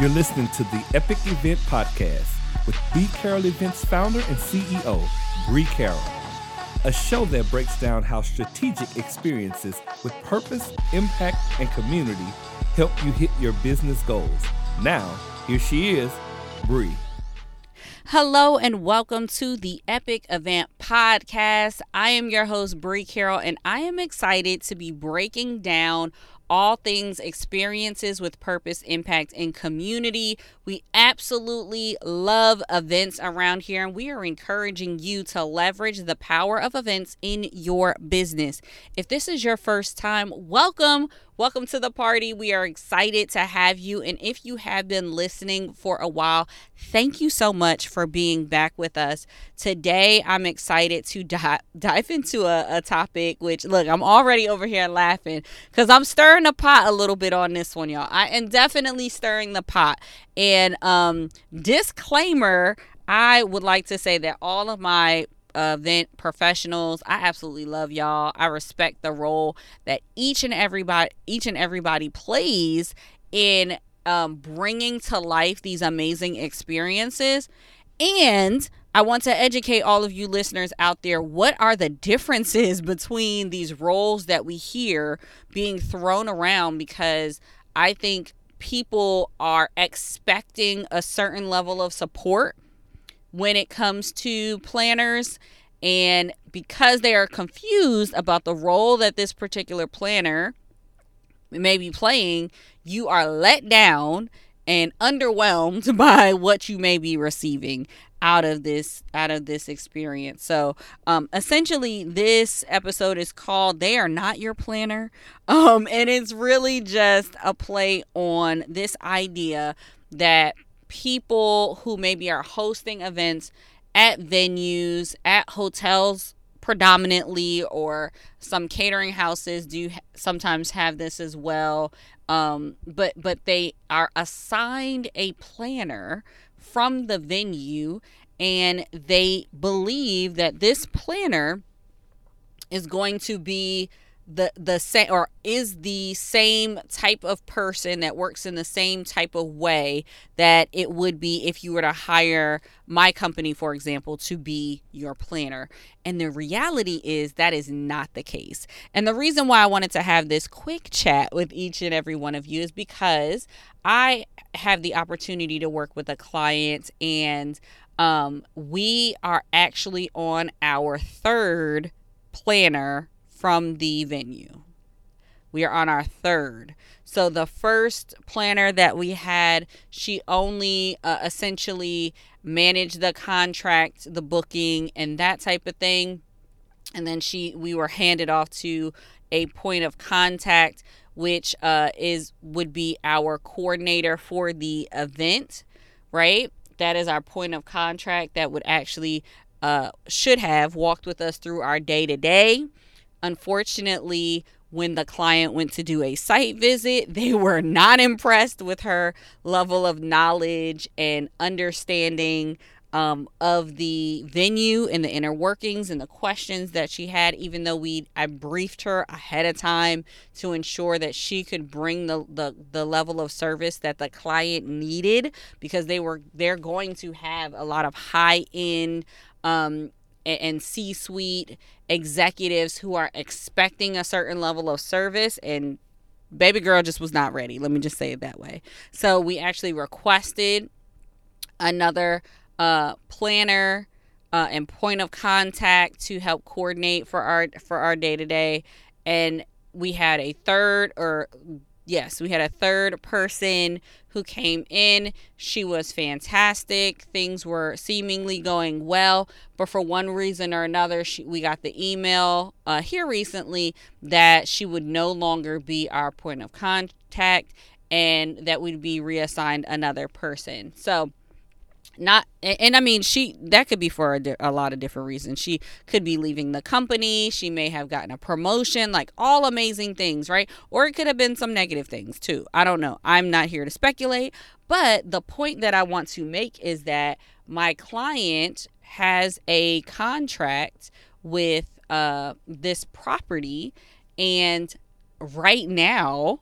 You're listening to the EPIC Event Podcast with B. Carroll Events founder and CEO, Brie Carroll, a show that breaks down how strategic experiences with purpose, impact, and community help you hit your business goals. Now, here she is, Brie. Hello and welcome to the Epic Event Podcast. I am your host, Brie Carroll, and I am excited to be breaking down all things experiences with purpose, impact, and community. We absolutely love events around here, and we are encouraging you to leverage the power of events in your business. If this is your first time, welcome. Welcome to the party. We are excited to have you. And if you have been listening for a while, thank you so much for being back with us. Today, I'm excited to dive into a topic, which, look, I'm already over here laughing because I'm stirring the pot a little bit on this one, y'all. I am definitely stirring the pot. And disclaimer, I would like to say that all of my event professionals, I absolutely love y'all. I respect the role that each and everybody plays in bringing to life these amazing experiences. And I want to educate all of you listeners out there. What are the differences between these roles that we hear being thrown around? Because I think people are expecting a certain level of support when it comes to planners, and because they are confused about the role that this particular planner may be playing, you are let down and underwhelmed by what you may be receiving out of this experience. So essentially this episode is called They Are Not Your Planner, and it's really just a play on this idea that people who maybe are hosting events at venues, at hotels predominantly, or some catering houses do sometimes have this as well. But they are assigned a planner from the venue, and they believe that this planner is going to be the same, or is the same type of person that works in the same type of way that it would be if you were to hire my company, for example, to be your planner. And the reality is that is not the case. And the reason why I wanted to have this quick chat with each and every one of you is because I have the opportunity to work with a client, and we are actually on our third planner from the venue. We are on our third. So the first planner that we had, she only essentially managed the contract, the booking, and that type of thing. And then we were handed off to a point of contact, which would be our coordinator for the event, right? That is our point of contract that would actually should have walked with us through our day-to-day. Unfortunately, when the client went to do a site visit, they were not impressed with her level of knowledge and understanding of the venue and the inner workings and the questions that she had, even though I briefed her ahead of time to ensure that she could bring the level of service that the client needed, because they're going to have a lot of high-end and C-suite executives who are expecting a certain level of service, and baby girl just was not ready. Let me just say it that way. So we actually requested another planner and point of contact to help coordinate for our day-to-day, and we had a third person who came in. She was fantastic. Things were seemingly going well, but for one reason or another, we got the email here recently that she would no longer be our point of contact and that we'd be reassigned another person. So that could be for a lot of different reasons. She could be leaving the company. She may have gotten a promotion, like all amazing things, right? Or it could have been some negative things too. I don't know. I'm not here to speculate, but the point that I want to make is that my client has a contract with this property, and right now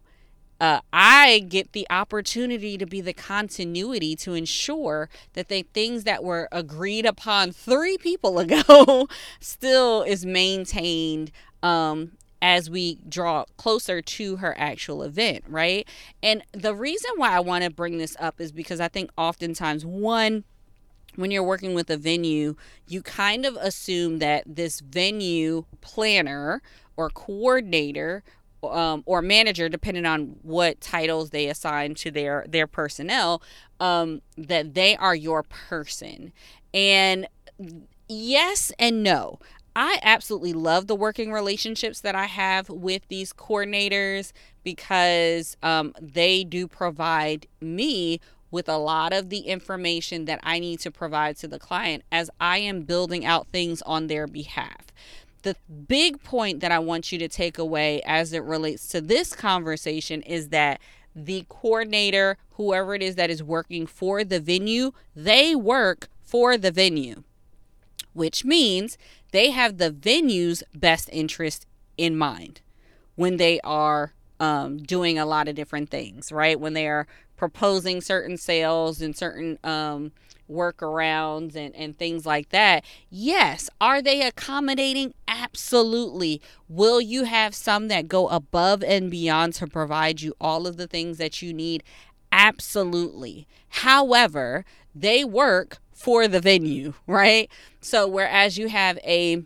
I get the opportunity to be the continuity to ensure that the things that were agreed upon 3 people ago still is maintained as we draw closer to her actual event, right? And the reason why I want to bring this up is because I think oftentimes, one, when you're working with a venue, you kind of assume that this venue planner or coordinator or manager, depending on what titles they assign to their personnel, that they are your person. And yes and no. I absolutely love the working relationships that I have with these coordinators because they do provide me with a lot of the information that I need to provide to the client as I am building out things on their behalf. The big point that I want you to take away as it relates to this conversation is that the coordinator, whoever it is that is working for the venue, they work for the venue, which means they have the venue's best interest in mind when they are doing a lot of different things, right? When they are proposing certain sales and certain workarounds and things like that. Yes. Are they accommodating? Absolutely. Will you have some that go above and beyond to provide you all of the things that you need? Absolutely. However, they work for the venue, right? So whereas you have a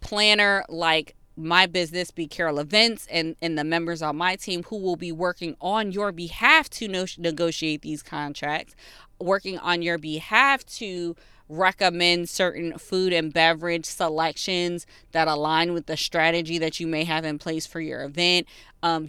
planner like my business, B. Carroll Events, and the members on my team who will be working on your behalf to negotiate these contracts, working on your behalf to recommend certain food and beverage selections that align with the strategy that you may have in place for your event.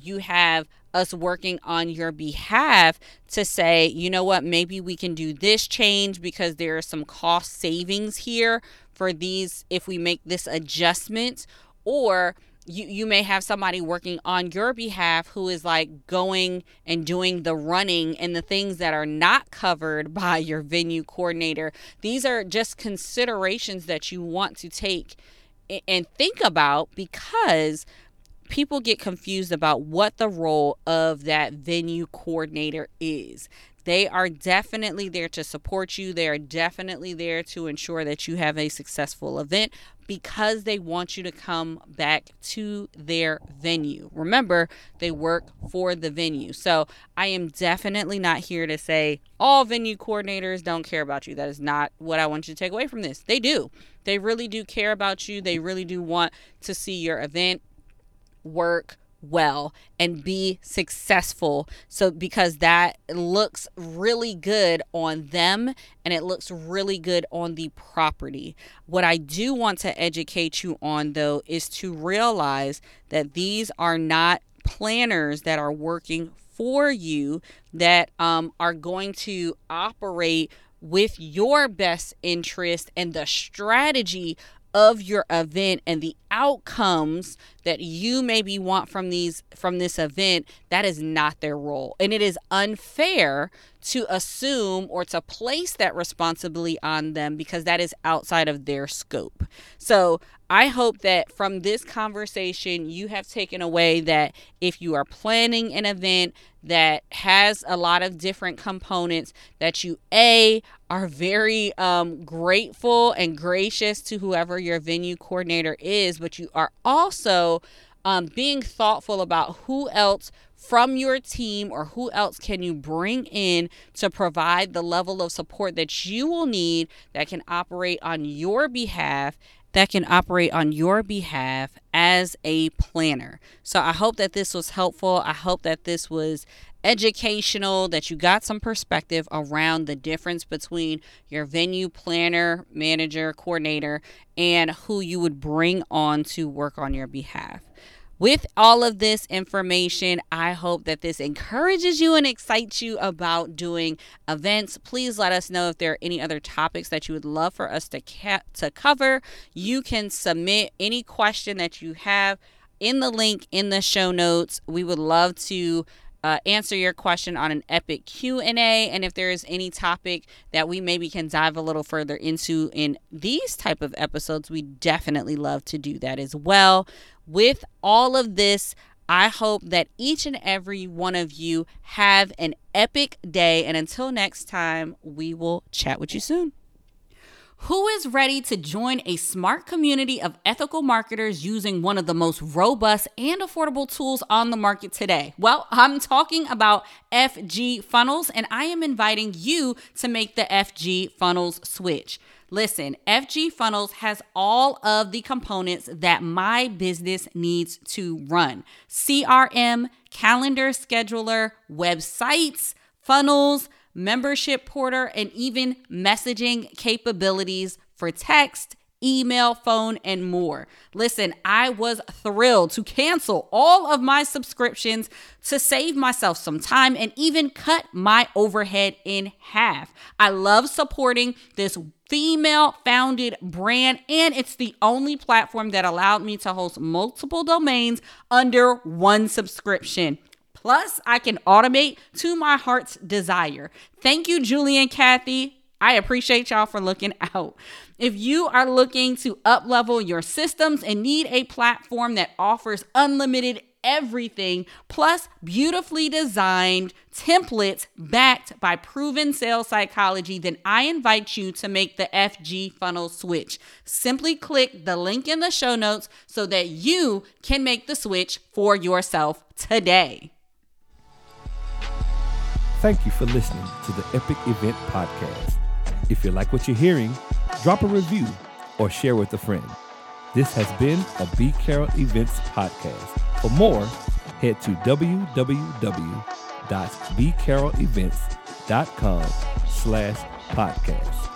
You have us working on your behalf to say, you know what, maybe we can do this change because there are some cost savings here for these if we make this adjustment. Or you may have somebody working on your behalf who is like going and doing the running and the things that are not covered by your venue coordinator. These are just considerations that you want to take and think about because people get confused about what the role of that venue coordinator is. They are definitely there to support you. They are definitely there to ensure that you have a successful event because they want you to come back to their venue. Remember, they work for the venue. So I am definitely not here to say all venue coordinators don't care about you. That is not what I want you to take away from this. They do. They really do care about you. They really do want to see your event work well and be successful, so because that looks really good on them and it looks really good on the property. What I do want to educate you on, though, is to realize that these are not planners that are working for you that are going to operate with your best interest and the strategy of your event and the outcomes that you maybe want from this event. That is not their role. And it is unfair to assume or to place that responsibility on them because that is outside of their scope. So I hope that from this conversation, you have taken away that if you are planning an event that has a lot of different components, that you are very grateful and gracious to whoever your venue coordinator is, but you are also being thoughtful about who else from your team or who else can you bring in to provide the level of support that you will need that can operate on your behalf as a planner. So I hope that this was helpful. I hope that this was educational, that you got some perspective around the difference between your venue planner, manager, coordinator, and who you would bring on to work on your behalf. With all of this information, I hope that this encourages you and excites you about doing events. Please let us know if there are any other topics that you would love for us to cover. You can submit any question that you have in the link in the show notes. We would love to answer your question on an EPIC Q&A. And if there is any topic that we maybe can dive a little further into in these type of episodes, we definitely love to do that as well. With all of this, I hope that each and every one of you have an epic day. And until next time, we will chat with you soon. Who is ready to join a smart community of ethical marketers using one of the most robust and affordable tools on the market today? Well, I'm talking about FG Funnels, and I am inviting you to make the FG Funnels switch. Listen, FG Funnels has all of the components that my business needs to run: CRM, calendar scheduler, websites, funnels, membership portal, and even messaging capabilities for text, email, phone, and more. Listen, I was thrilled to cancel all of my subscriptions to save myself some time and even cut my overhead in half. I love supporting this female-founded brand, and it's the only platform that allowed me to host multiple domains under one subscription. Plus, I can automate to my heart's desire. Thank you, Julie and Kathy. I appreciate y'all for looking out. If you are looking to uplevel your systems and need a platform that offers unlimited everything, plus beautifully designed templates backed by proven sales psychology, then I invite you to make the FG Funnel switch. Simply click the link in the show notes so that you can make the switch for yourself today. Thank you for listening to the Epic Event Podcast. If you like what you're hearing, drop a review or share with a friend. This has been a B. Carroll Events Podcast. For more, head to www.bcarrollevents.com/podcast.